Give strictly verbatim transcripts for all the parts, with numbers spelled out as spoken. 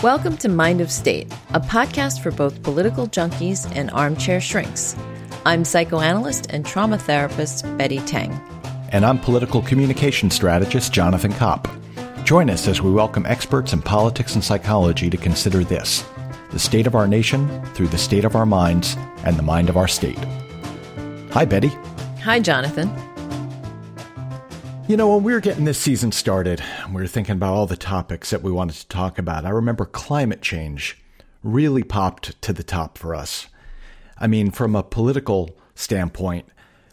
Welcome to Mind of State, a podcast for both political junkies and armchair shrinks. I'm psychoanalyst and trauma therapist Betty Tang. And I'm political communication strategist Jonathan Kopp. Join us as we welcome experts in politics and psychology to consider this, the state of our nation through the state of our minds and the mind of our state. Hi, Betty. Hi, Jonathan. You know, when we were getting this season started, we were thinking about all the topics that we wanted to talk about. I remember climate change really popped to the top for us. I mean, from a political standpoint,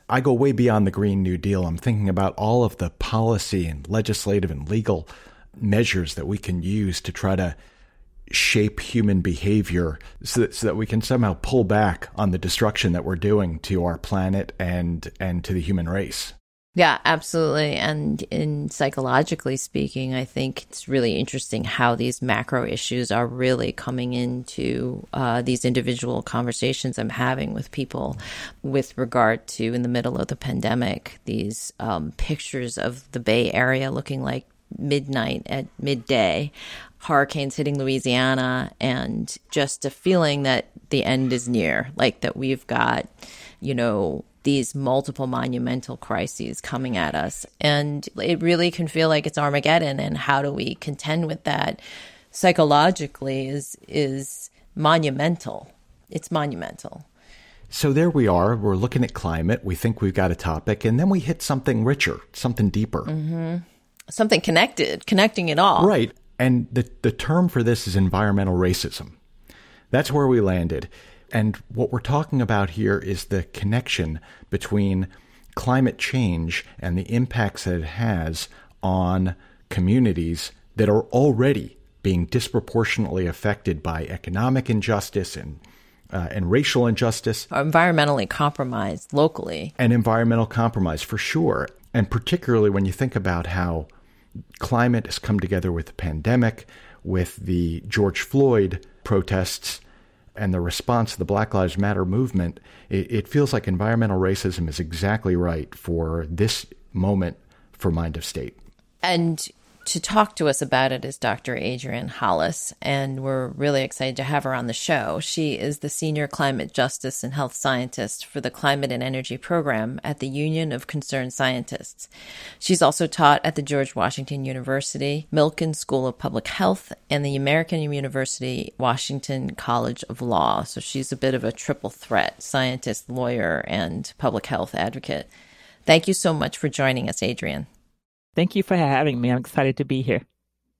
I go way beyond the Green New Deal. I'm thinking about all of the policy and legislative and legal measures that we can use to try to shape human behavior so that, so that we can somehow pull back on the destruction that we're doing to our planet and, and to the human race. Yeah, absolutely. And in psychologically speaking, I think it's really interesting how these macro issues are really coming into uh, these individual conversations I'm having with people with regard to, in the middle of the pandemic, these um, pictures of the Bay Area looking like midnight at midday, hurricanes hitting Louisiana, and just a feeling that the end is near, like that we've got, you know, these multiple monumental crises coming at us. And it really can feel like it's Armageddon. And how do we contend with that psychologically is is monumental. It's monumental. So there we are. We're looking at climate. We think we've got a topic. And then we hit something richer, something deeper. Mm-hmm. Something connected, connecting it all. Right. And the, the term for this is environmental racism. That's where we landed. And what we're talking about here is the connection between climate change and the impacts that it has on communities that are already being disproportionately affected by economic injustice and uh, and racial injustice. Environmentally compromised locally. And environmental compromise, for sure. And particularly when you think about how climate has come together with the pandemic, with the George Floyd protests, and the response to the Black Lives Matter movement, it, it feels like environmental racism is exactly right for this moment for Mind of State. And to talk to us about it is Doctor Adrienne Hollis, and we're really excited to have her on the show. She is the Senior Climate Justice and Health Scientist for the Climate and Energy Program at the Union of Concerned Scientists. She's also taught at the George Washington University, Milken School of Public Health, and the American University, Washington College of Law. So she's a bit of a triple threat, scientist, lawyer, and public health advocate. Thank you so much for joining us, Adrienne. Thank you for having me. I'm excited to be here.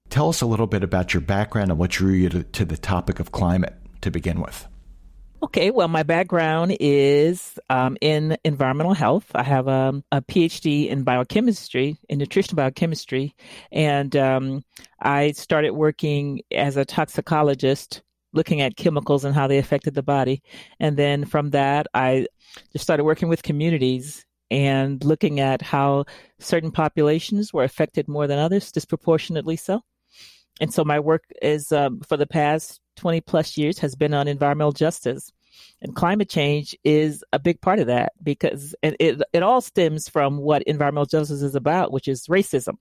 Tell us a little bit about your background and what drew you to, to the topic of climate to begin with. Okay, well, my background is um, in environmental health. I have a, a PhD in biochemistry, in nutritional biochemistry, and um, I started working as a toxicologist, looking at chemicals and how they affected the body. And then from that, I just started working with communities and looking at how certain populations were affected more than others, disproportionately so. And so my work is um, for the past twenty plus years has been on environmental justice. And climate change is a big part of that, because it, it, it all stems from what environmental justice is about, which is racism,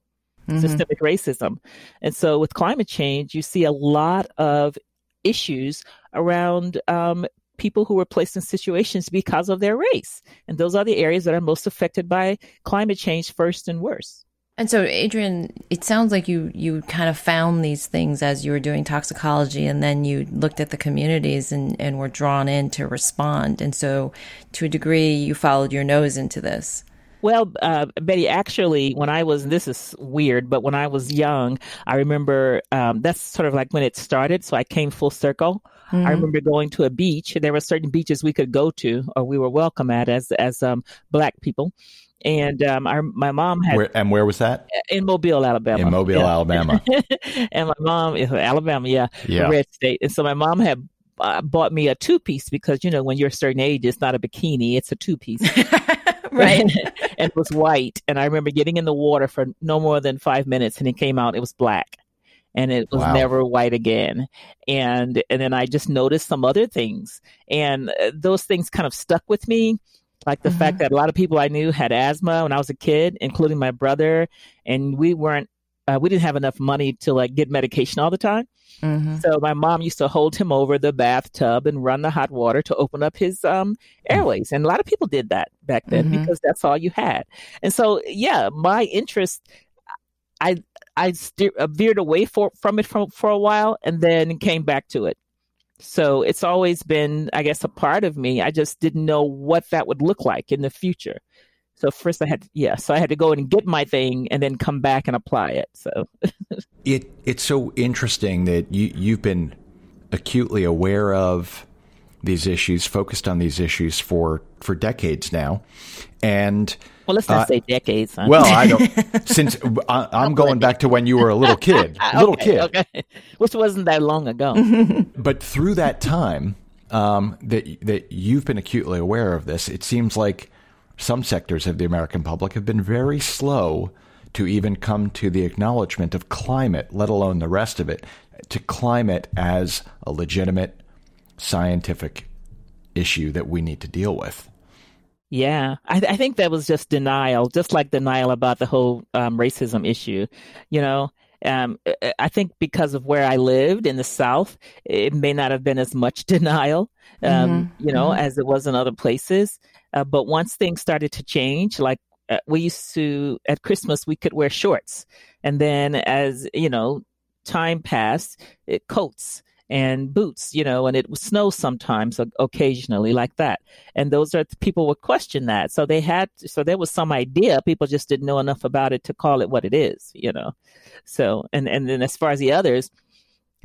mm-hmm. systemic racism. And so with climate change, you see a lot of issues around um people who were placed in situations because of their race. And those are the areas that are most affected by climate change first and worse. And so, Adrienne, it sounds like you you kind of found these things as you were doing toxicology, and then you looked at the communities and, and were drawn in to respond. And so, to a degree, you followed your nose into this. Well, uh, Betty, actually, when I was, this is weird, but when I was young, I remember um, that's sort of like when it started. So I came full circle. Mm-hmm. I remember going to a beach. There were certain beaches we could go to, or we were welcome at as as um, Black people. And um, our, my mom had... Where, and where was that? In Mobile, Alabama. In Mobile, yeah. Alabama. And my mom, Alabama, yeah, yeah. Red state. And so my mom had uh, bought me a two-piece because, you know, when you're a certain age, it's not a bikini, it's a two-piece. Right. And it was white. And I remember getting in the water for no more than five minutes and it came out, it was black. And it was wow. never white again. And and then I just noticed some other things. And those things kind of stuck with me. Like the mm-hmm. fact that a lot of people I knew had asthma when I was a kid, including my brother, and we weren't, uh, we didn't have enough money to like get medication all the time. Mm-hmm. So my mom used to hold him over the bathtub and run the hot water to open up his um, airways. And a lot of people did that back then mm-hmm. because that's all you had. And so, yeah, my interest, I I steer, uh, veered away for, from it for, for a while and then came back to it. So it's always been, I guess, a part of me. I just didn't know what that would look like in the future. So first I had, to, yeah, so I had to go and get my thing and then come back and apply it. So it it's so interesting that you, you've been acutely aware of these issues, focused on these issues for, for decades now. And well, let's not uh, say decades. Huh? Well, I don't, since I, I'm going back to when you were a little kid, little okay, kid, okay. Which wasn't that long ago. But through that time um, that, that you've been acutely aware of this, it seems like some sectors of the American public have been very slow to even come to the acknowledgement of climate, let alone the rest of it, to climate as a legitimate scientific issue that we need to deal with. Yeah, I, th- I think that was just denial, just like denial about the whole um, racism issue. You know, um, I think because of where I lived in the South, it may not have been as much denial, um, mm-hmm. you know, mm-hmm. as it was in other places. Uh, but once things started to change, like uh, we used to at Christmas, we could wear shorts. And then as, you know, time passed, it, coats. And boots, you know, and it would snow sometimes, occasionally like that. And those are people would question that. So they had, so there was some idea. People just didn't know enough about it to call it what it is, you know. So, and, and then as far as the others,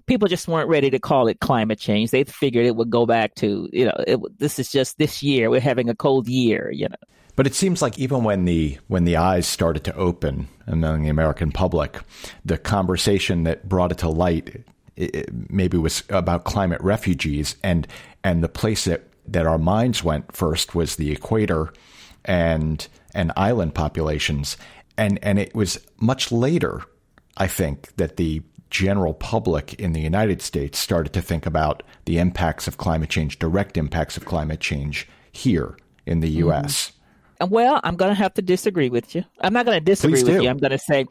people just weren't ready to call it climate change. They figured it would go back to, you know, it, this is just this year. We're having a cold year, you know. But it seems like even when the when the eyes started to open among the American public, the conversation that brought it to light. It maybe was about climate refugees, and and the place that, that our minds went first was the equator and and island populations. And, and it was much later, I think, that the general public in the United States started to think about the impacts of climate change, direct impacts of climate change here in the U S. Mm-hmm. Well, I'm going to have to disagree with you. I'm not going to disagree Please with do. you. I'm going to say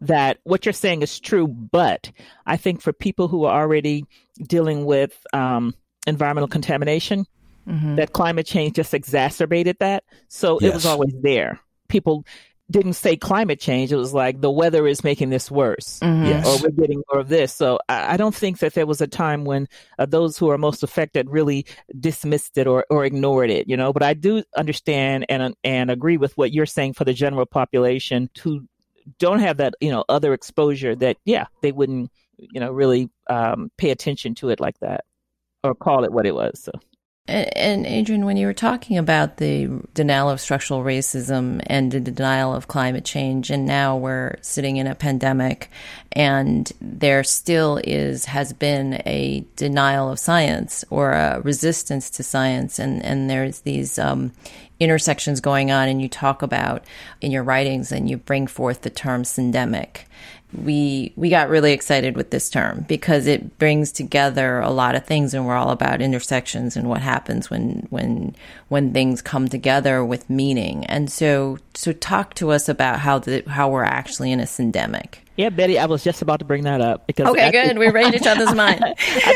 that what you're saying is true, but I think for people who are already dealing with um, environmental contamination, mm-hmm. that climate change just exacerbated that. So yes. It was always there. People didn't say climate change. It was like the weather is making this worse, mm-hmm. yes. or we're getting more of this. So I, I don't think that there was a time when uh, those who are most affected really dismissed it or, or ignored it, you know, but I do understand and, and agree with what you're saying for the general population to don't have that, you know, other exposure that, yeah, they wouldn't, you know, really um, pay attention to it like that or call it what it was. So. And, and Adrienne, when you were talking about the denial of structural racism and the denial of climate change, and now we're sitting in a pandemic and there still is, has been a denial of science or a resistance to science. And, and there's these um, intersections going on, and you talk about in your writings and you bring forth the term syndemic. We we got really excited with this term because it brings together a lot of things, and we're all about intersections and what happens when when when things come together with meaning. And so so talk to us about how the, how we're actually in a syndemic. Yeah, Betty, I was just about to bring that up because okay, good. Think, we read each other's mind.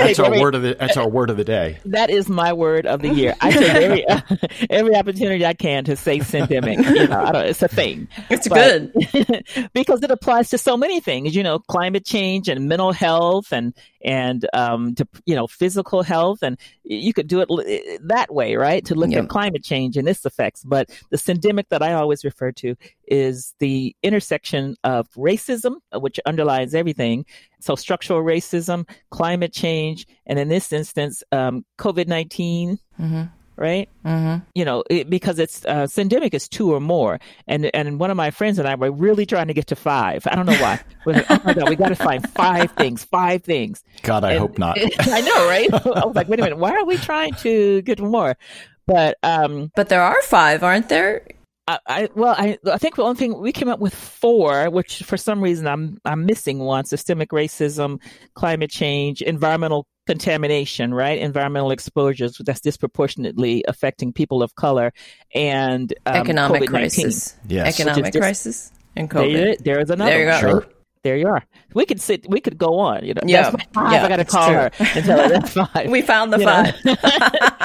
That's our word of the. That's our word of the day. That is my word of the year. I take every uh, every opportunity I can to say syndemic. You know, I don't, it's a thing. It's but, good because it applies to so many things. You know, climate change and mental health and and um, to, you know, physical health, and you could do it that way, right? To look yep. at climate change and its effects. But the syndemic that I always refer to is the intersection of racism, which underlies everything. So structural racism, climate change, and in this instance, um, COVID nineteen, mm-hmm. right? Mm-hmm. You know, it, because it's uh, syndemic is two or more. And and one of my friends and I were really trying to get to five. I don't know why. We're like, oh my God, we got to find five things, five things. God, I and, hope not. I know, right? I was like, wait a minute, why are we trying to get more? But um, But there are five, aren't there? I, I well, I I think the only thing we came up with four, which for some reason I'm I'm missing one: systemic racism, climate change, environmental contamination, right? Environmental exposures that's disproportionately affecting people of color, and um, economic COVID nineteen. Crisis. Yes. Economic crisis dis- and COVID. There, there is another. There you go. Sure. There you are. We could sit. We could go on. You know. Yeah. That's five. Yeah, I got to call true. her and tell her that's five. We found the you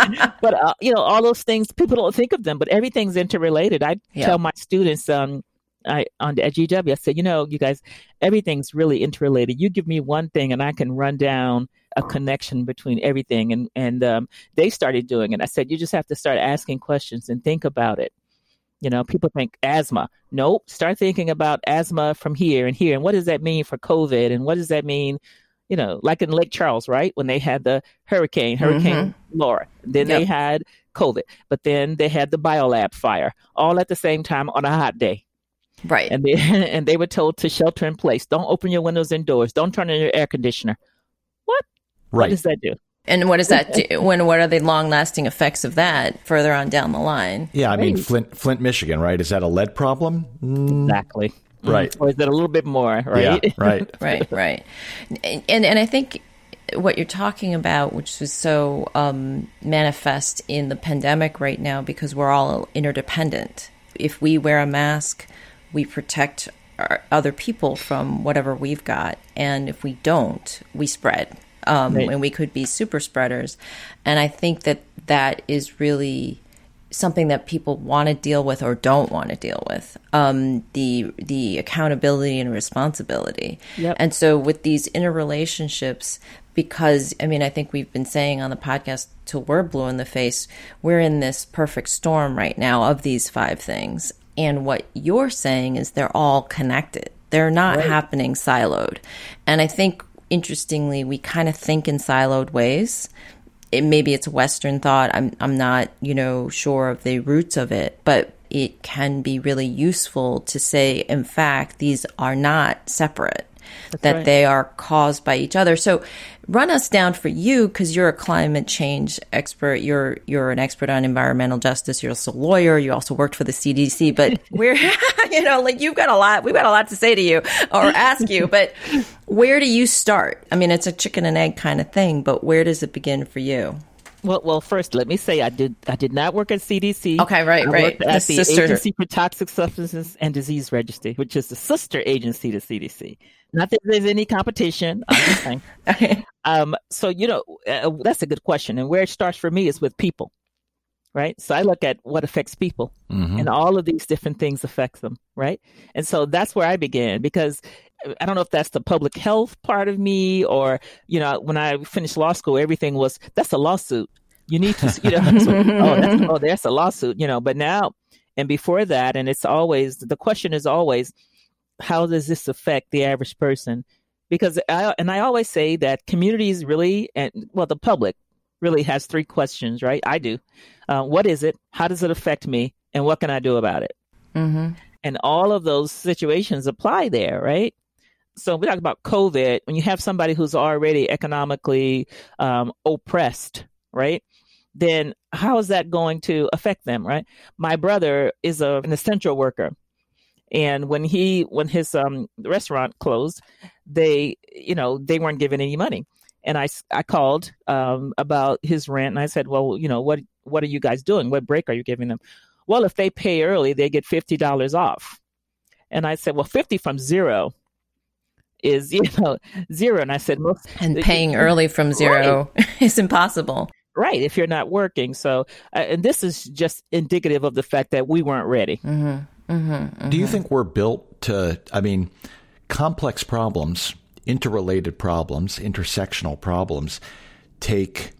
five. But uh, you know, all those things people don't think of them, but everything's interrelated. I yeah. tell my students um, I on at G W. I said, you know, you guys, everything's really interrelated. You give me one thing, and I can run down a connection between everything. And and um, they started doing it. I said, you just have to start asking questions and think about it. You know, people think asthma. Nope. Start thinking about asthma from here and here. And what does that mean for COVID? And what does that mean, you know, like in Lake Charles, right? When they had the hurricane, Hurricane mm-hmm. Laura. Then yep. they had COVID. But then they had the BioLab fire all at the same time on a hot day. Right. And they, and they were told to shelter in place. Don't open your windows and doors. Don't turn on your air conditioner. What? Right. What does that do? And what does that do? When what are the long-lasting effects of that further on down the line? Yeah, I mean right. Flint, Flint, Michigan, right? Is that a lead problem? Mm. Exactly. Right. Or is that a little bit more? Right. Yeah, right. right. Right. And and I think what you're talking about, which is so um, manifest in the pandemic right now, because we're all interdependent. If we wear a mask, we protect our, other people from whatever we've got, and if we don't, we spread. Um, right. And we could be super spreaders. And I think that that is really something that people want to deal with or don't want to deal with, um, the the accountability and responsibility. Yep. And so with these interrelationships, because, I mean, I think we've been saying on the podcast till we're blue in the face, we're in this perfect storm right now of these five things. And what you're saying is they're all connected. They're not right. happening siloed. And I think interestingly, we kind of think in siloed ways. It, maybe it's Western thought. I'm I'm not, you know, sure of the roots of it, but it can be really useful to say, in fact, these are not separate, That's that right. they are caused by each other. So run us down for you, because you're a climate change expert. You're you're an expert on environmental justice. You're also a lawyer. You also worked for the C D C. But we're, you know, like you've got a lot. We've got a lot to say to you or ask you. But where do you start? I mean, it's a chicken and egg kind of thing. But where does it begin for you? Well, well, first, let me say I did I did not work at C D C. Okay, right, I right. At the, the Agency for Toxic Substances and Disease Registry, which is the sister agency to C D C. Not that there's any competition. I'm just saying. Okay. Um, so, you know, uh, that's a good question. And where it starts for me is with people, right? So I look at what affects people mm-hmm. and all of these different things affect them, right? And so that's where I began, because I don't know if that's the public health part of me or, you know, when I finished law school, everything was, that's a lawsuit. You need to, you know, so, oh, that's, oh, that's a lawsuit, you know, but now and before that, and it's always, the question is always, how does this affect the average person? Because I, and I always say that communities really, and well, the public really has three questions, right? I do. Uh, what is it? How does it affect me? And what can I do about it? Mm-hmm. And all of those situations apply there, right? So we talk about COVID, when you have somebody who's already economically um, oppressed, right? Then how is that going to affect them, right? My brother is a, an essential worker. And when he, when his um, restaurant closed, they, you know, they weren't given any money. And I, I called um, about his rent and I said, well, you know, what, what are you guys doing? What break are you giving them? Well, if they pay early, they get fifty dollars off. And I said, well, fifty from zero is, you know, zero. And I said, well, and paying you, early from zero right. is impossible. Right. If you're not working. So, uh, and this is just indicative of the fact that we weren't ready. Mm-hmm, mm-hmm, mm-hmm. Do you think we're built to, I mean, complex problems, interrelated problems, intersectional problems take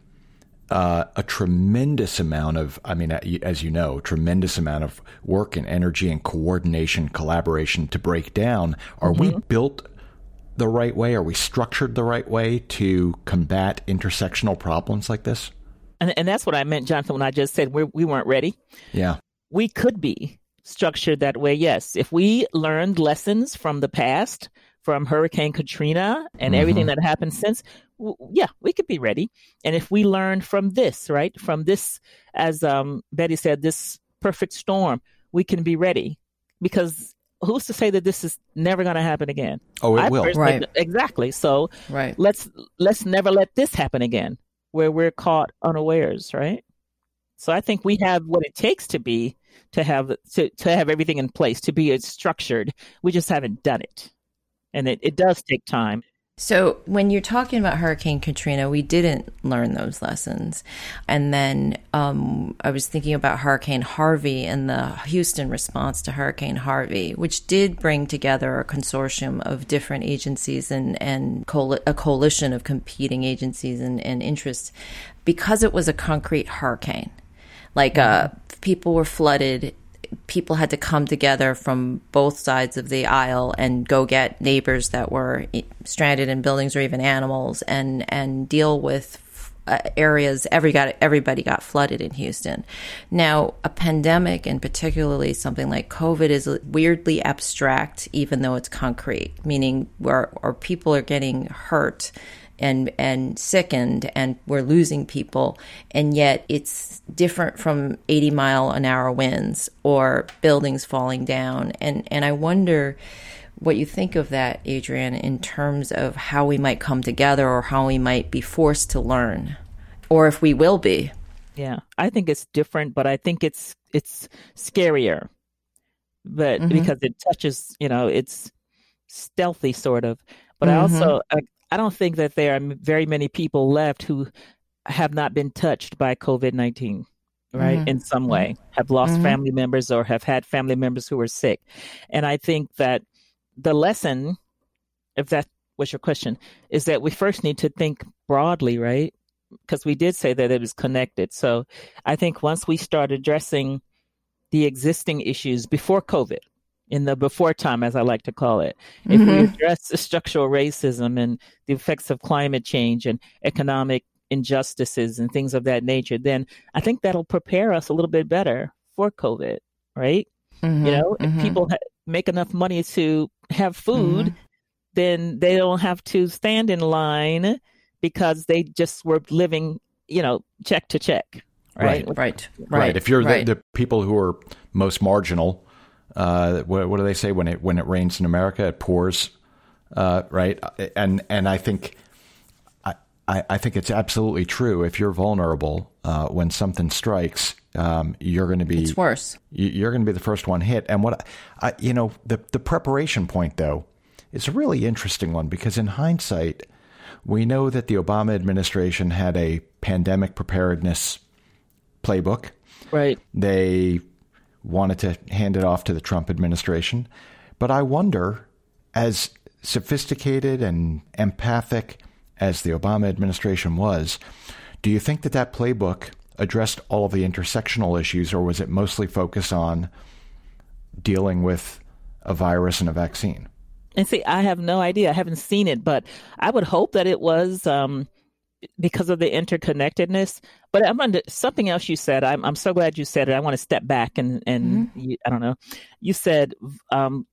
uh, a tremendous amount of, I mean, as you know, tremendous amount of work and energy and coordination, collaboration to break down. Are mm-hmm. we built the right way? Are we structured the right way to combat intersectional problems like this? And, and that's what I meant, Jonathan, when I just said we we weren't ready. Yeah. We could be structured that way, yes. If we learned lessons from the past, from Hurricane Katrina and mm-hmm. everything that happened since, w- yeah, we could be ready. And if we learn from this, right, from this, as um, Betty said, this perfect storm, we can be ready. Because who's to say that this is never going to happen again? Oh, it I will. Right. Exactly. So right. let's let's never let this happen again, where we're caught unawares, right? So I think we have what it takes to be to have to, to have everything in place, to be structured. We just haven't done it. And it, it does take time. So when you're talking about Hurricane Katrina, we didn't learn those lessons. And then um, I was thinking about Hurricane Harvey and the Houston response to Hurricane Harvey, which did bring together a consortium of different agencies and, and coal- a coalition of competing agencies and, and interests because it was a concrete hurricane. Like uh, people were flooded. People had to come together from both sides of the aisle and go get neighbors that were stranded in buildings or even animals and, and deal with uh, areas. Every got, everybody got flooded in Houston. Now, a pandemic and particularly something like COVID is weirdly abstract, even though it's concrete, meaning where or people are getting hurt and and sickened and we're losing people, and yet it's different from eighty mile an hour winds or buildings falling down. And and I wonder what you think of that, Adrienne, in terms of how we might come together or how we might be forced to learn, or if we will be. Yeah, I think it's different, but I think it's it's scarier, but mm-hmm. because it touches, you know, it's stealthy sort of. But mm-hmm. I also... I, I don't think that there are very many people left who have not been touched by COVID nineteen, right? Mm-hmm. In some way, have lost mm-hmm. family members or have had family members who were sick. And I think that the lesson, if that was your question, is that we first need to think broadly, right? Because we did say that it was connected. So I think once we start addressing the existing issues before COVID, in the before time, as I like to call it, if mm-hmm. we address structural racism and the effects of climate change and economic injustices and things of that nature, then I think that'll prepare us a little bit better for COVID, right? Mm-hmm. You know, mm-hmm. if people ha- make enough money to have food, mm-hmm. then they don't have to stand in line because they just were living, you know, check to check. Right, right, right. right. right. If you're right. the, the people who are most marginal... Uh, what, what do they say when it when it rains in America? It pours, uh, right? And and I think I, I think it's absolutely true. If you're vulnerable uh, when something strikes, um, you're going to be it's worse. You're going to be the first one hit. And what I, you know, the the preparation point though is a really interesting one, because in hindsight, we know that the Obama administration had a pandemic preparedness playbook. Right. They wanted to hand it off to the Trump administration. But I wonder, as sophisticated and empathic as the Obama administration was, do you think that that playbook addressed all of the intersectional issues, or was it mostly focused on dealing with a virus and a vaccine? And see, I have no idea. I haven't seen it, but I would hope that it was um, because of the interconnectedness. But I'm under something else you said. I'm I'm so glad you said it. I want to step back and and mm-hmm. you, I don't know. You said um,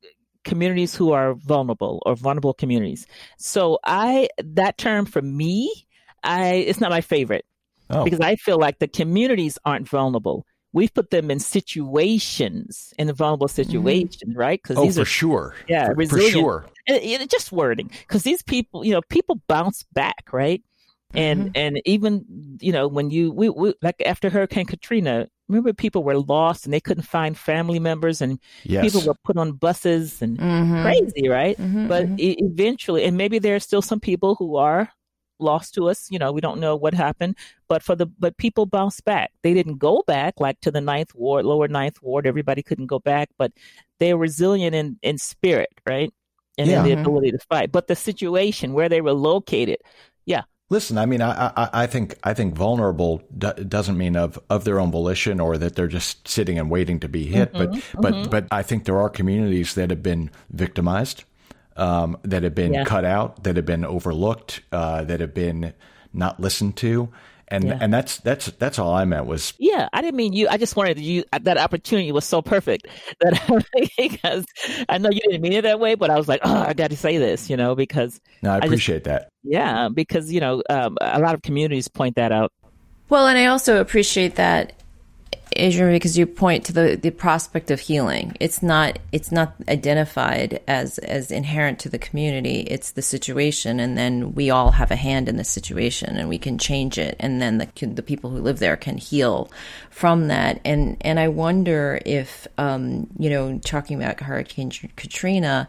communities who are vulnerable or vulnerable communities. So I that term for me, I it's not my favorite oh. because I feel like the communities aren't vulnerable. We've put them in situations, in a vulnerable situation, mm-hmm. right? Because oh, these for are, sure, yeah, for, for sure. And, and just wording, because these people, you know, people bounce back, right? And mm-hmm. and even, you know, when you we, we like after Hurricane Katrina, remember people were lost and they couldn't find family members, and yes. people were put on buses and mm-hmm. crazy. Right. Mm-hmm, but mm-hmm. E- eventually and maybe there are still some people who are lost to us. You know, we don't know what happened. But for the but people bounced back. They didn't go back like to the Ninth Ward, lower Ninth Ward. Everybody couldn't go back. But they were resilient in, in spirit. Right. And yeah. in the mm-hmm. ability to fight. But the situation where they were located. Yeah. Listen, I mean, I, I, I think I think vulnerable d- doesn't mean of, of their own volition or that they're just sitting and waiting to be hit. Mm-hmm, but mm-hmm. but but I think there are communities that have been victimized, um, that have been yeah. cut out, that have been overlooked, uh, that have been not listened to. And yeah. and that's that's that's all I meant was. Yeah, I didn't mean you. I just wanted you. That opportunity was so perfect that because I know you didn't mean it that way, but I was like, oh, I got to say this, you know, because. No, I appreciate I just, that. Yeah, because, you know, um, a lot of communities point that out. Well, and I also appreciate that Adrienne, because you point to the, the prospect of healing. It's not it's not identified as, as inherent to the community. It's the situation, and then we all have a hand in the situation, and we can change it, and then the the people who live there can heal from that. And and I wonder if um, you know, talking about Hurricane Katrina,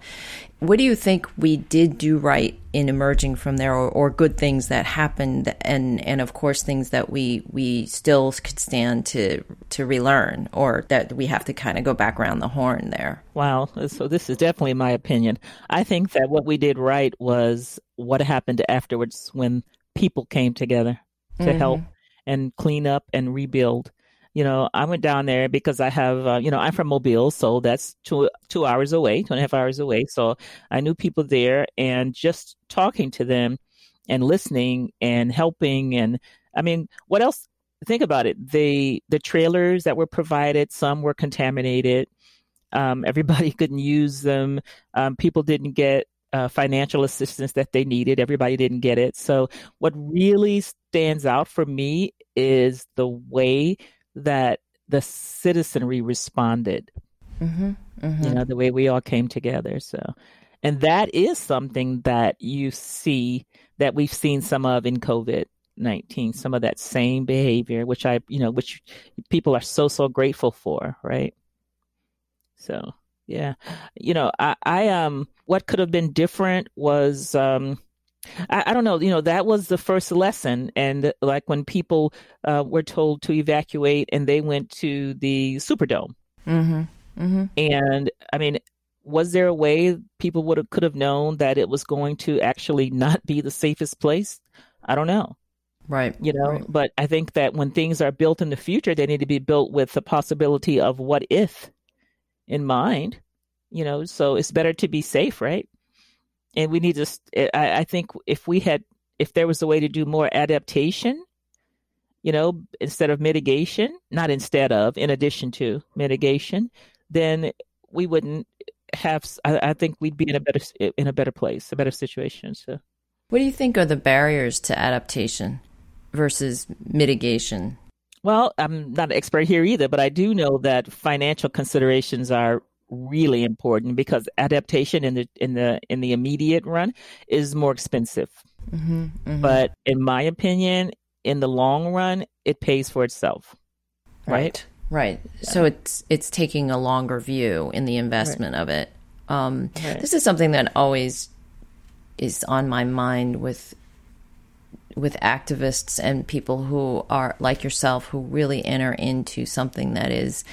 what do you think we did do right in emerging from there, or, or good things that happened, and, and of course things that we we still could stand to to relearn, or that we have to kind of go back around the horn there? Wow. So this is definitely my opinion. I think that what we did right was what happened afterwards when people came together to mm-hmm. help and clean up and rebuild. You know, I went down there because I have, uh, you know, I'm from Mobile, so that's two two hours away, two and a half hours away. So I knew people there, and just talking to them and listening and helping. And I mean, what else? Think about it. The the trailers that were provided, some were contaminated. Um, everybody couldn't use them. Um, people didn't get uh, financial assistance that they needed. Everybody didn't get it. So what really stands out for me is the way that the citizenry responded, mm-hmm, mm-hmm. you know, the way we all came together. So, and that is something that you see, that we've seen some of in COVID nineteen, some of that same behavior, which I, you know, which people are so, so grateful for. Right. So, yeah, you know, I, I um, what could have been different was, um, I, I don't know, you know, that was the first lesson. And like when people uh, were told to evacuate and they went to the Superdome. Mm-hmm. Mm-hmm. And I mean, was there a way people would have could have known that it was going to actually not be the safest place? I don't know. Right. You know, right. But I think that when things are built in the future, they need to be built with the possibility of what if in mind, you know, so it's better to be safe. Right. And we need to, I, I think if we had, if there was a way to do more adaptation, you know, instead of mitigation, not instead of, in addition to mitigation, then we wouldn't have, I, I think we'd be in a better, in a better place, a better situation. So. What do you think are the barriers to adaptation versus mitigation? Well, I'm not an expert here either, but I do know that financial considerations are really important, because adaptation in the in the in the immediate run is more expensive, mm-hmm, mm-hmm. but in my opinion, in the long run, it pays for itself. Right, right. right. Yeah. So it's it's taking a longer view in the investment right. of it. Um, right. This is something that always is on my mind with with activists and people who are like yourself, who really enter into something that is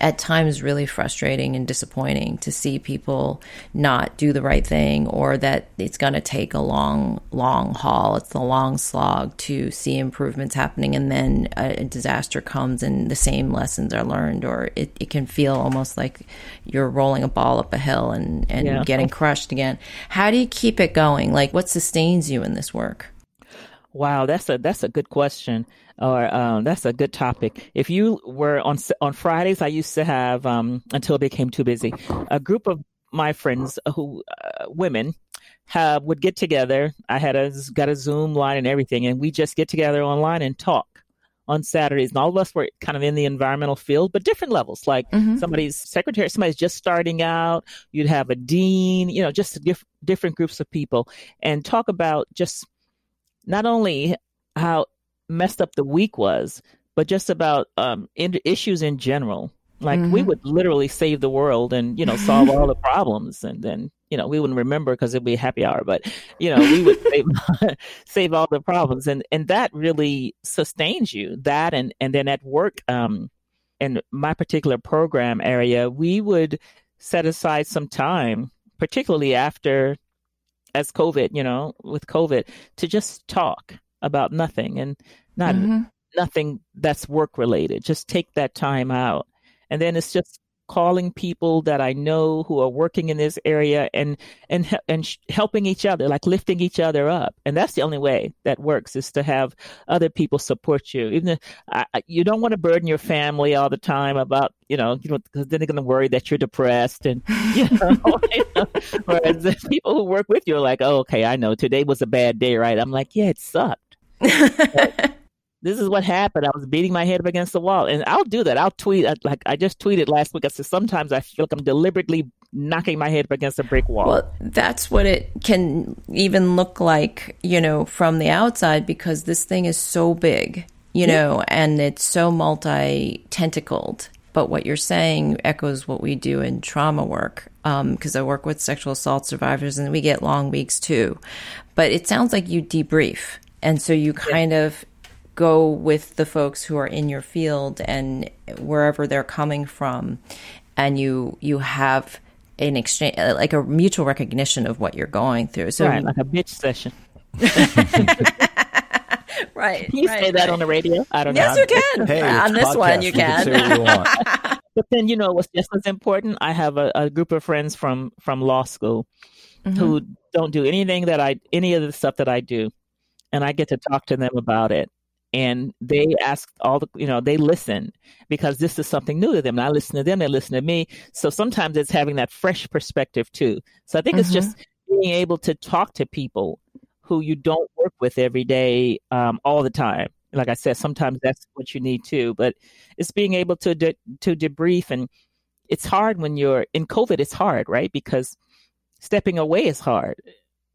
at times really frustrating and disappointing, to see people not do the right thing, or that it's going to take a long, long haul. It's a long slog to see improvements happening. And then a disaster comes and the same lessons are learned, or it, it can feel almost like you're rolling a ball up a hill and, and yeah. getting crushed again. How do you keep it going? Like, what sustains you in this work? Wow, that's a that's a good question, or um, that's a good topic. If you were on on Fridays, I used to have um, until it became too busy. A group of my friends who uh, women have, would get together. I had a got a Zoom line and everything, and we just get together online and talk on Saturdays. And all of us were kind of in the environmental field, but different levels. Like mm-hmm. somebody's secretary, somebody's just starting out. You'd have a dean, you know, just diff- different groups of people, and talk about just. Not only how messed up the week was, but just about um, in- issues in general. Like mm-hmm. we would literally save the world and, you know, solve all the problems. And then, you know, we wouldn't remember because it'd be happy hour, but, you know, we would save, save all the problems. And and that really sustains you. That and, and then at work, um, in my particular program area, we would set aside some time, particularly after as COVID, you know, with COVID, to just talk about nothing and not mm-hmm. nothing that's work related. Just take that time out. And then it's just calling people that I know who are working in this area and and and sh- helping each other, like lifting each other up. And that's the only way that works, is to have other people support you. Even if, I, you don't want to burden your family all the time about, you know, you know, because then they're going to worry that you're depressed, and you know, you know. Whereas the people who work with you are like, oh, okay, I know today was a bad day, right? I'm like, yeah, it sucked. But, this is what happened. I was beating my head up against the wall. And I'll do that. I'll tweet. I, like I just tweeted last week. I said, sometimes I feel like I'm deliberately knocking my head up against a brick wall. Well, that's what it can even look like, you know, from the outside, because this thing is so big, you yeah. know, and it's so multi-tentacled. But what you're saying echoes what we do in trauma work, because um, I work with sexual assault survivors, and we get long weeks too. But it sounds like you debrief. And so you kind yeah. of go with the folks who are in your field and wherever they're coming from, and you you have an exchange, like a mutual recognition of what you're going through. So right, you, like a bitch session. Right. Can you right, say that right. on the radio? I don't yes, know. Yes, you can. Hey, on this podcast, one, you can. You can say what you want. But then, you know, what's just as important, I have a, a group of friends from, from law school mm-hmm. who don't do anything that I, any of the stuff that I do. And I get to talk to them about it. And they ask all the, you know, they listen, because this is something new to them. And I listen to them, they listen to me. So sometimes it's having that fresh perspective too. So I think mm-hmm. it's just being able to talk to people who you don't work with every day, um, all the time. Like I said, sometimes that's what you need too, but it's being able to de- to debrief. And it's hard when you're in COVID, it's hard, right? Because stepping away is hard.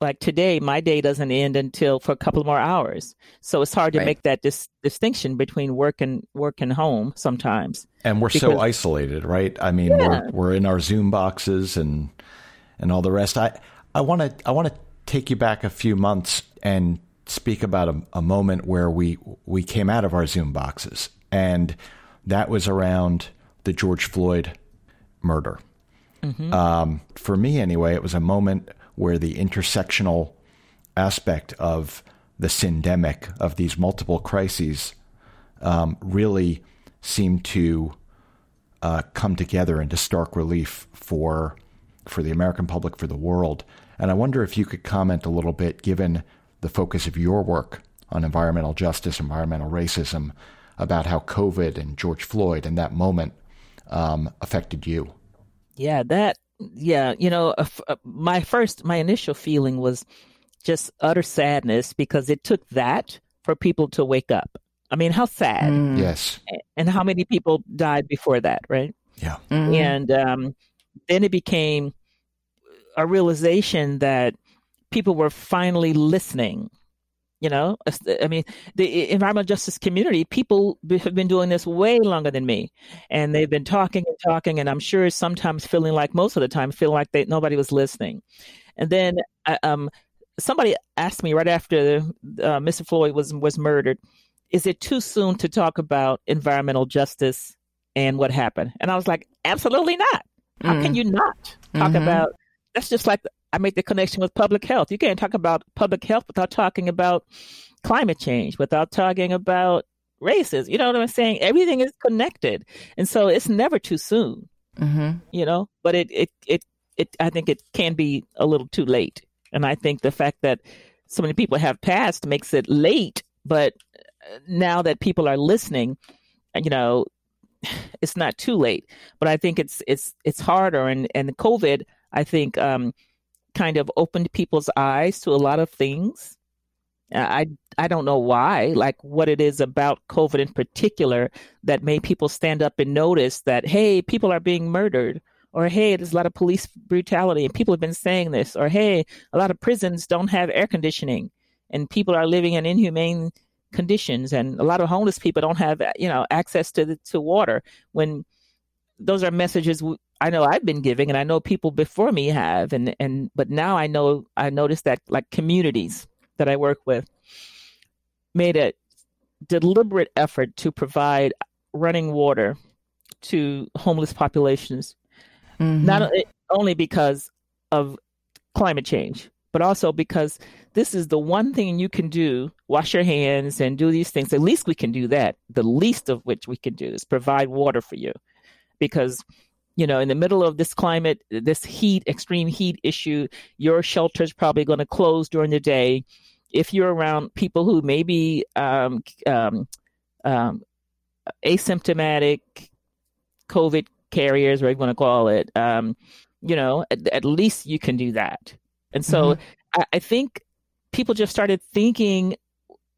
Like today, my day doesn't end until for a couple more hours. So it's hard to right. make that dis- distinction between work and work and home sometimes. And we're because, so isolated, right? I mean, yeah. we're, we're in our Zoom boxes and, and all the rest. I, I want to, I want to, take you back a few months and speak about a, a moment where we we came out of our Zoom boxes. And that was around the George Floyd murder. Mm-hmm. Um, for me, anyway, it was a moment where the intersectional aspect of the syndemic of these multiple crises um, really seemed to uh, come together into stark relief for for the American public, for the world. And I wonder if you could comment a little bit, given the focus of your work on environmental justice, environmental racism, about how COVID and George Floyd and that moment um, affected you. Yeah, that, yeah, you know, uh, my first, my initial feeling was just utter sadness, because it took that for people to wake up. I mean, how sad. Mm. Yes. And how many people died before that, right? Yeah. Mm-hmm. And um, then it became a realization that people were finally listening. You know, I mean, the environmental justice community, people have been doing this way longer than me, and they've been talking and talking. And I'm sure sometimes feeling like most of the time, feeling like they, nobody was listening. And then um, somebody asked me right after uh, Mister Floyd was, was murdered, is it too soon to talk about environmental justice and what happened? And I was like, absolutely not. How mm. can you not talk mm-hmm. about, that's just like I make the connection with public health. You can't talk about public health without talking about climate change, without talking about races. You know what I'm saying? Everything is connected. And so it's never too soon, mm-hmm. you know, but it, it, it, it, I think it can be a little too late. And I think the fact that so many people have passed makes it late, but now that people are listening, you know, it's not too late, but I think it's, it's, it's harder. And, and COVID, I think um, kind of opened people's eyes to a lot of things. I I don't know why, like what it is about COVID in particular that made people stand up and notice that, hey, people are being murdered, or hey, there's a lot of police brutality and people have been saying this, or hey, a lot of prisons don't have air conditioning and people are living in inhumane conditions, and a lot of homeless people don't have, you know, access to the, to water. When those are messages w- I know I've been giving, and I know people before me have, and, and but now I know I noticed that like communities that I work with made a deliberate effort to provide running water to homeless populations, mm-hmm. not only because of climate change, but also because this is the one thing you can do, wash your hands and do these things. At least we can do that. The least of which we can do is provide water for you, because you know, in the middle of this climate, this heat, extreme heat issue, your shelter is probably going to close during the day. If you're around people who may be um, um, um, asymptomatic COVID carriers, whatever you want to call it, um, you know, at, at least you can do that. And so mm-hmm. I, I think people just started thinking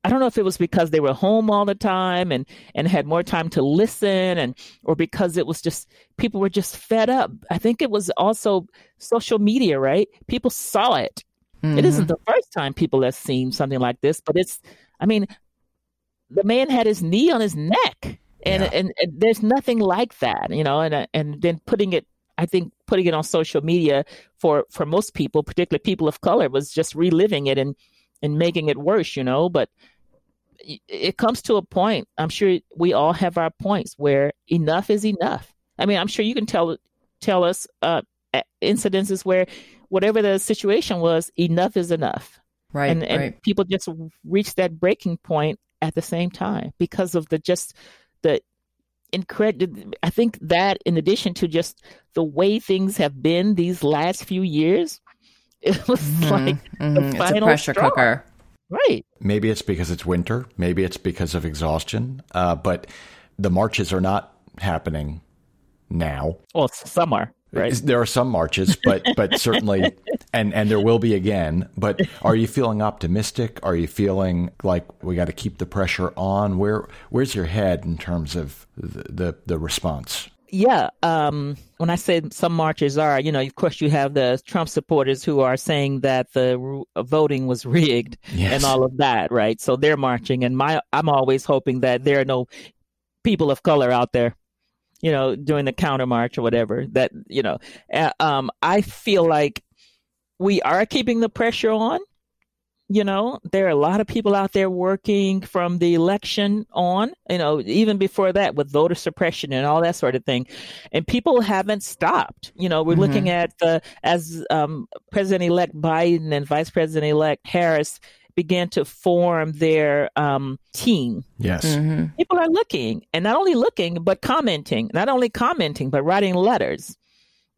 I don't know if it was because they were home all the time and, and had more time to listen, and or because it was just people were just fed up. I think it was also social media, right? People saw it. Mm-hmm. It isn't the first time people have seen something like this, but it's, I mean, the man had his knee on his neck, and, yeah. and, and there's nothing like that, you know, and, and then putting it, I think putting it on social media for, for most people, particularly people of color, was just reliving it and, and making it worse, you know, but it comes to a point. I'm sure we all have our points where enough is enough. I mean, I'm sure you can tell tell us uh, incidences where whatever the situation was, enough is enough. Right, and, and right. people just reach that breaking point at the same time because of the just the incredible. I think that in addition to just the way things have been these last few years, it was mm-hmm. like mm-hmm. the final it's a pressure straw. cooker. Right. Maybe it's because it's winter. Maybe it's because of exhaustion. Uh, but the marches are not happening now. Well, some are, right? There are some marches, but but certainly, and, and there will be again. But are you feeling optimistic? Are you feeling like we got to keep the pressure on? Where Where's your head in terms of the the, the response? Yeah. Um, when I say some marches are, you know, of course, you have the Trump supporters who are saying that the r- voting was rigged yes. and all of that. Right. So they're marching. And my I'm always hoping that there are no people of color out there, you know, doing the counter march or whatever that, you know, uh, um, I feel like we are keeping the pressure on. You know, there are a lot of people out there working from the election on, you know, even before that with voter suppression and all that sort of thing. And people haven't stopped. You know, we're mm-hmm. looking at the as um, President-elect Biden and Vice President-elect Harris began to form their um, team. Yes. Mm-hmm. People are looking, and not only looking, but commenting, not only commenting, but writing letters.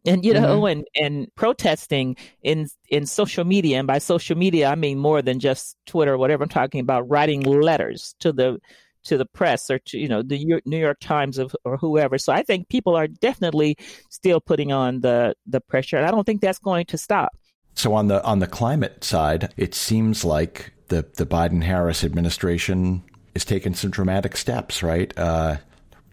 And, you know, mm-hmm. and, and protesting in in social media. And by social media, I mean more than just Twitter or whatever. I'm talking about writing letters to the to the press or to, you know, the New York Times of, or whoever. So I think people are definitely still putting on the, the pressure. And I don't think that's going to stop. So on the on the climate side, it seems like the, the Biden-Harris administration is taking some dramatic steps, right? Uh,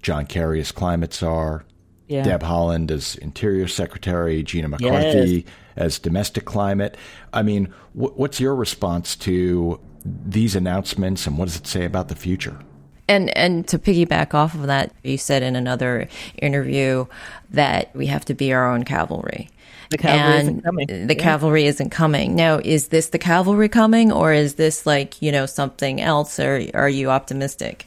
John Kerry is climate czar. Yeah. Deb Haaland as Interior Secretary, Gina McCarthy yes. as Domestic Climate. I mean, wh- what's your response to these announcements, and what does it say about the future? And and to piggyback off of that, you said in another interview that we have to be our own cavalry. The cavalry and isn't coming. The yeah. cavalry isn't coming. Now, is this the cavalry coming, or is this like, you know, something else, or are you optimistic?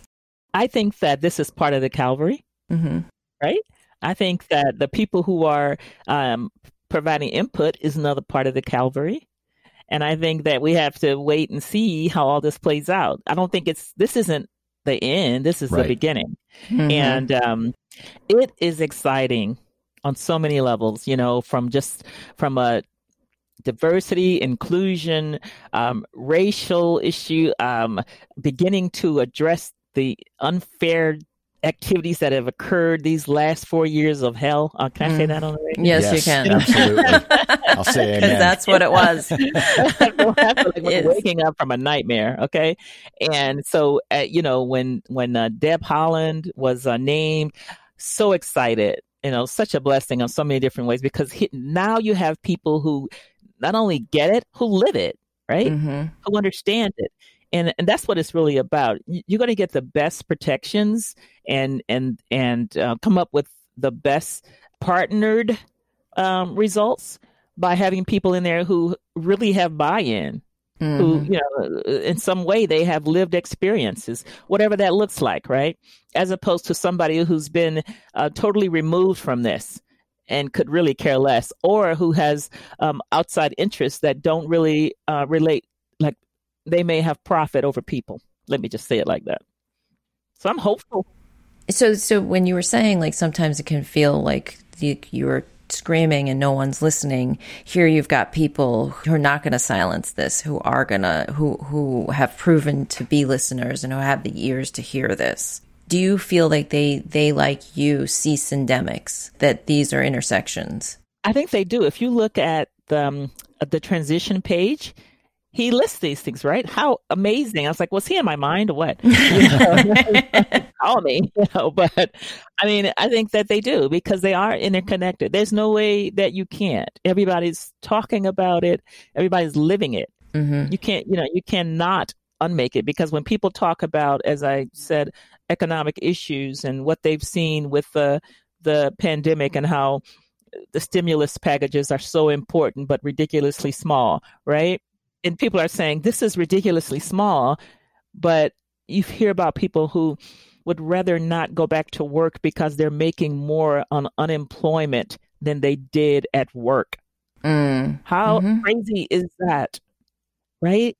I think that this is part of the cavalry, mm-hmm. right? I think that the people who are um, providing input is another part of the cavalry. And I think that we have to wait and see how all this plays out. I don't think it's, this isn't the end. This is right. the beginning. Mm-hmm. And um, it is exciting on so many levels, you know, from just from a diversity, inclusion, um, racial issue, um, beginning to address the unfair activities that have occurred these last four years of hell. Uh, can I mm. say that on the radio? Yes, yes, you can. Absolutely. I'll say amen. Because that's what it was. Like waking up from a nightmare, okay? And so, uh, you know, when, when uh, Deb Haaland was uh, named, so excited, you know, such a blessing on so many different ways, because he, now you have people who not only get it, who live it, right? Mm-hmm. Who understand it. And and that's what it's really about. You're going to get the best protections and and and uh, come up with the best partnered um, results by having people in there who really have buy-in, mm-hmm. who, you know, in some way they have lived experiences, whatever that looks like, right? As opposed to somebody who's been uh, totally removed from this and could really care less, or who has um, outside interests that don't really uh, relate. They may have profit over people. Let me just say it like that. So I'm hopeful. So so when you were saying, like, sometimes it can feel like you, you're screaming and no one's listening, here you've got people who are not going to silence this, who are going to, who, who have proven to be listeners and who have the ears to hear this. Do you feel like they, they like you, see syndemics, that these are intersections? I think they do. If you look at the, um, the transition page, he lists these things, right? How amazing. I was like, was he in my mind or what? You know, call me, you know, but I mean, I think that they do because they are interconnected. There's no way that you can't. Everybody's talking about it. Everybody's living it. Mm-hmm. You can't, you know, you cannot unmake it, because when people talk about, as I said, economic issues and what they've seen with the the pandemic and how the stimulus packages are so important but ridiculously small, right? And people are saying this is ridiculously small, but you hear about people who would rather not go back to work because they're making more on unemployment than they did at work. Mm. How mm-hmm. crazy is that, right?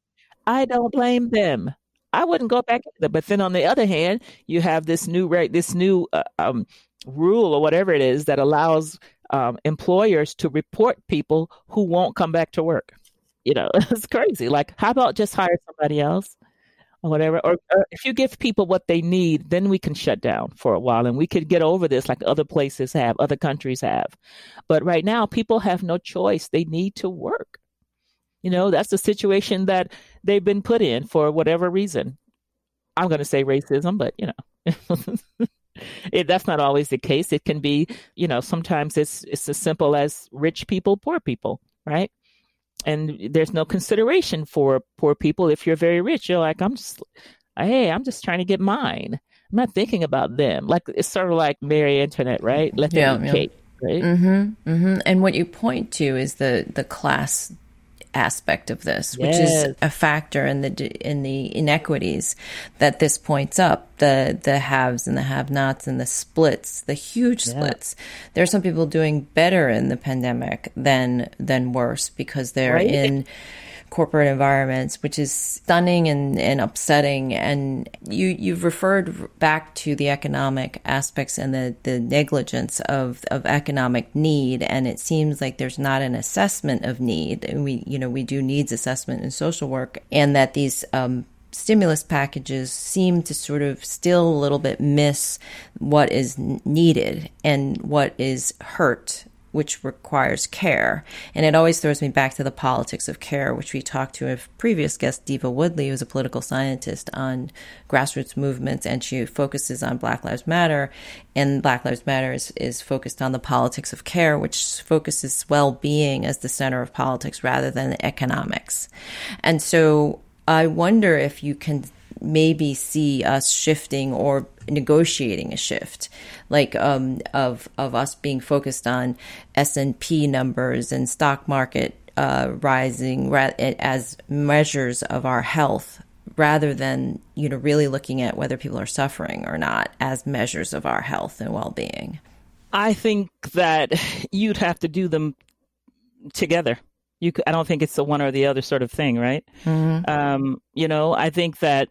I don't blame them. I wouldn't go back either. But then on the other hand, you have this new right, this new uh, um, rule or whatever it is that allows um, employers to report people who won't come back to work. You know, it's crazy. Like, how about just hire somebody else or whatever? Or, or if you give people what they need, then we can shut down for a while and we could get over this like other places have, other countries have. But right now, people have no choice. They need to work. You know, that's the situation that they've been put in for whatever reason. I'm going to say racism, but, you know, it, that's not always the case. It can be, you know, sometimes it's it's as simple as rich people, poor people. Right. And there's no consideration for poor people. If you're very rich, you're like, I'm just, hey, I'm just trying to get mine. I'm not thinking about them. Like, it's sort of like Marie Antoinette, right? Let them yeah, eat cake, yeah. right? Mm-hmm, mm-hmm. And what you point to is the the class aspect of this, which yes. is a factor in the in the inequities that this points up, the the haves and the have-nots and the splits, the huge yeah. splits. There are some people doing better in the pandemic than than worse because they're right. in corporate environments, which is stunning and, and upsetting. And you, you've referred back to the economic aspects and the, the negligence of, of economic need. And it seems like there's not an assessment of need. And we, you know, we do needs assessment in social work, and that these, um, stimulus packages seem to sort of still a little bit miss what is needed and what is hurt, which requires care. And it always throws me back to the politics of care, which we talked to a previous guest, Diva Woodley, who's a political scientist, on grassroots movements, and she focuses on Black Lives Matter. And Black Lives Matter is, is focused on the politics of care, which focuses well-being as the center of politics rather than economics. And so I wonder if you can maybe see us shifting or negotiating a shift, like um, of of us being focused on S and P numbers and stock market uh, rising ra- as measures of our health, rather than, you know, really looking at whether people are suffering or not as measures of our health and well-being. I think that you'd have to do them together. You, I don't think it's the one or the other sort of thing, right? Mm-hmm. Um, you know, I think that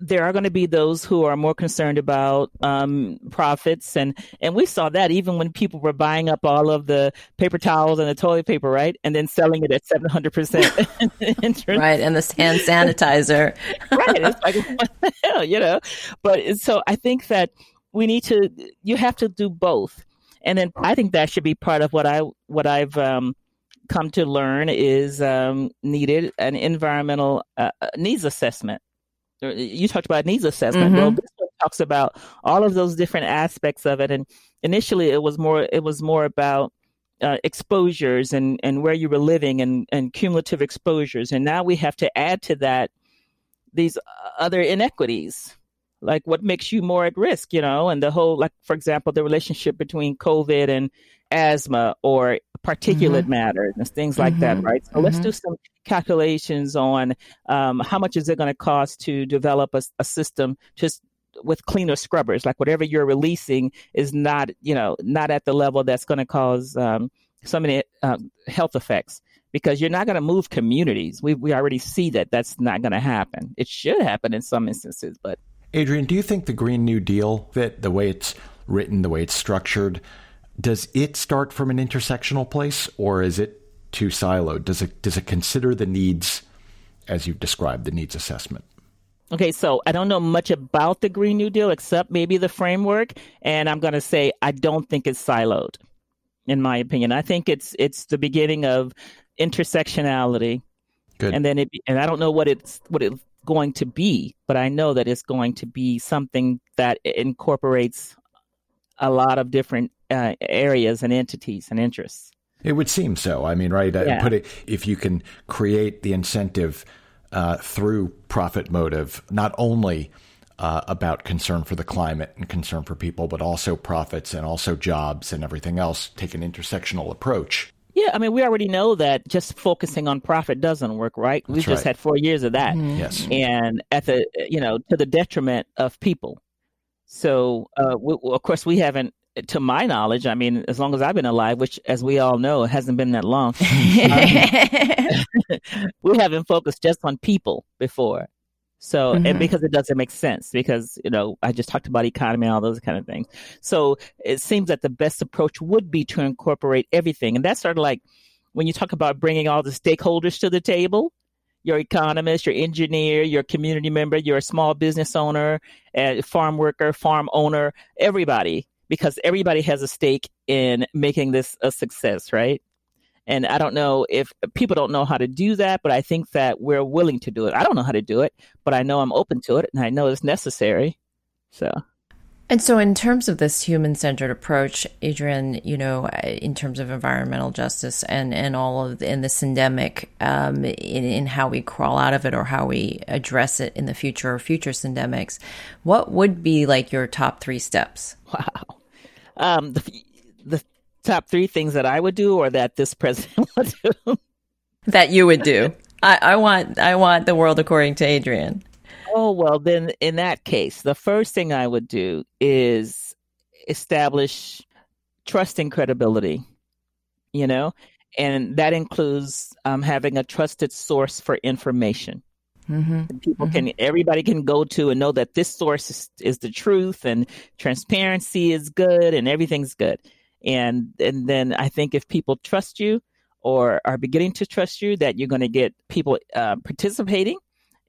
there are going to be those who are more concerned about um, profits. And, and we saw that even when people were buying up all of the paper towels and the toilet paper, right? And then selling it at seven hundred percent interest. Right. And the hand sanitizer. Right. It's like, what the hell, you know? But so I think that we need to, you have to do both. And then I think that should be part of what I, what I've um, come to learn is um, needed an environmental uh, needs assessment. You talked about needs assessment. Mm-hmm. Well, this one talks about all of those different aspects of it. And initially, it was more it was more about uh, exposures and, and where you were living and, and cumulative exposures. And now we have to add to that these other inequities, like what makes you more at risk, you know, and the whole, like, for example, the relationship between COVID and asthma or particulate mm-hmm. matter and things like mm-hmm. that, right? So mm-hmm. let's do some calculations on um, how much is it going to cost to develop a, a system just with cleaner scrubbers, like whatever you're releasing is not, you know, not at the level that's going to cause um, so many uh, health effects, because you're not going to move communities. We we already see that that's not going to happen. It should happen in some instances, but. Adrienne, do you think the Green New Deal, that the way it's written, the way it's structured, does it start from an intersectional place, or is it too siloed? Does it does it consider the needs, as you've described, the needs assessment? Okay, so I don't know much about the Green New Deal except maybe the framework, and I'm going to say I don't think it's siloed, in my opinion. I think it's it's the beginning of intersectionality Good. And then it, and I don't know what it's what it's going to be, but I know that it's going to be something that incorporates a lot of different uh, areas and entities and interests. It would seem so. I mean, right? Yeah. I put it, if you can create the incentive uh, through profit motive, not only uh, about concern for the climate and concern for people, but also profits and also jobs and everything else, take an intersectional approach. Yeah, I mean, we already know that just focusing on profit doesn't work, right? That's We've right. just had four years of that. Mm-hmm. Yes. And at the, you know, to the detriment of people. So, uh, we, of course, we haven't, to my knowledge, I mean, as long as I've been alive, which, as we all know, it hasn't been that long. um, we haven't focused just on people before. So, mm-hmm. and because it doesn't make sense, because, you know, I just talked about economy and all those kind of things. So it seems that the best approach would be to incorporate everything. And that's sort of like when you talk about bringing all the stakeholders to the table, your economist, your engineer, your community member, your small business owner, uh, farm worker, farm owner, everybody, because everybody has a stake in making this a success, right? And I don't know if people don't know how to do that, but I think that we're willing to do it. I don't know how to do it, but I know I'm open to it, and I know it's necessary. So, and so in terms of this human-centered approach, Adrienne, you know, in terms of environmental justice and, and all of the, and the syndemic, um, in, in how we crawl out of it or how we address it in the future or future syndemics, what would be like your top three steps? Wow. Um, the the top three things that I would do, or that this president would do? That you would do. I, I want I want the world according to Adrienne. Oh, well, then in that case, the first thing I would do is establish trust and credibility, you know, and that includes um, having a trusted source for information. Mm-hmm. People mm-hmm. can, everybody can go to and know that this source is, is the truth, and transparency is good, and everything's good. And and then I think if people trust you or are beginning to trust you, that you're going to get people uh, participating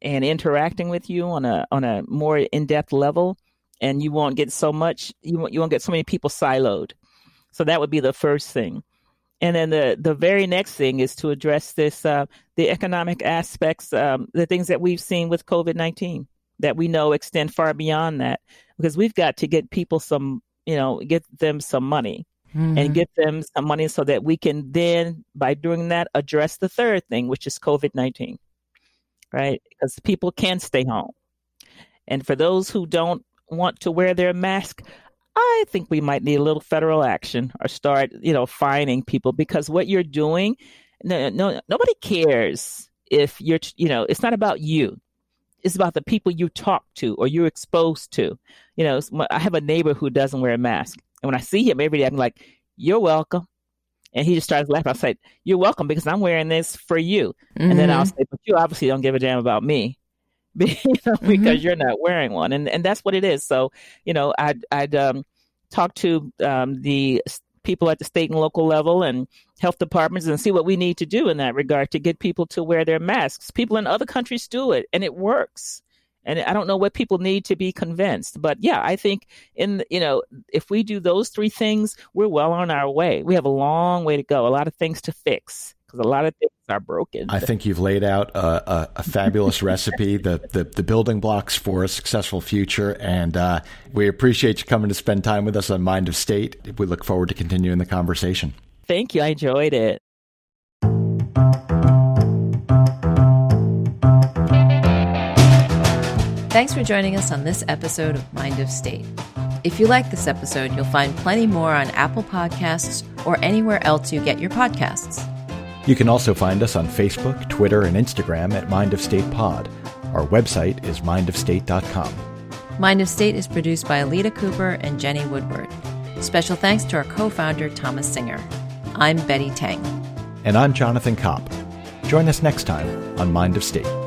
and interacting with you on a on a more in-depth level, and you won't get so much you won't you won't get so many people siloed. So that would be the first thing. And then the, the very next thing is to address this uh, the economic aspects, um, the things that we've seen with COVID nineteen that we know extend far beyond that, because we've got to get people some you know get them some money. Mm-hmm. And get them some money so that we can then, by doing that, address the third thing, which is COVID nineteen, right? Because people can stay home. And for those who don't want to wear their mask, I think we might need a little federal action or start, you know, fining people, because what you're doing, no, no, nobody cares if you're, you know, it's not about you. It's about the people you talk to or you're exposed to. You know, I have a neighbor who doesn't wear a mask. And when I see him every day, I'm like, you're welcome. And he just starts laughing. I say, you're welcome, because I'm wearing this for you. Mm-hmm. And then I'll say, but you obviously don't give a damn about me because mm-hmm. you're not wearing one. And and that's what it is. So, you know, I'd, I'd um, talk to um, the people at the state and local level and health departments and see what we need to do in that regard to get people to wear their masks. People in other countries do it, and it works. And I don't know what people need to be convinced. But yeah, I think in, you know, if we do those three things, we're well on our way. We have a long way to go, a lot of things to fix, because a lot of things are broken. I think you've laid out a, a, a fabulous recipe, the, the the building blocks for a successful future. And uh, we appreciate you coming to spend time with us on Mind of State. We look forward to continuing the conversation. Thank you. I enjoyed it. Thanks for joining us on this episode of Mind of State. If you like this episode, you'll find plenty more on Apple Podcasts or anywhere else you get your podcasts. You can also find us on Facebook, Twitter, and Instagram at Mind of State Pod. Our website is mind of state dot com. Mind of State is produced by Alita Cooper and Jenny Woodward. Special thanks to our co-founder, Thomas Singer. I'm Betty Tang. And I'm Jonathan Kopp. Join us next time on Mind of State.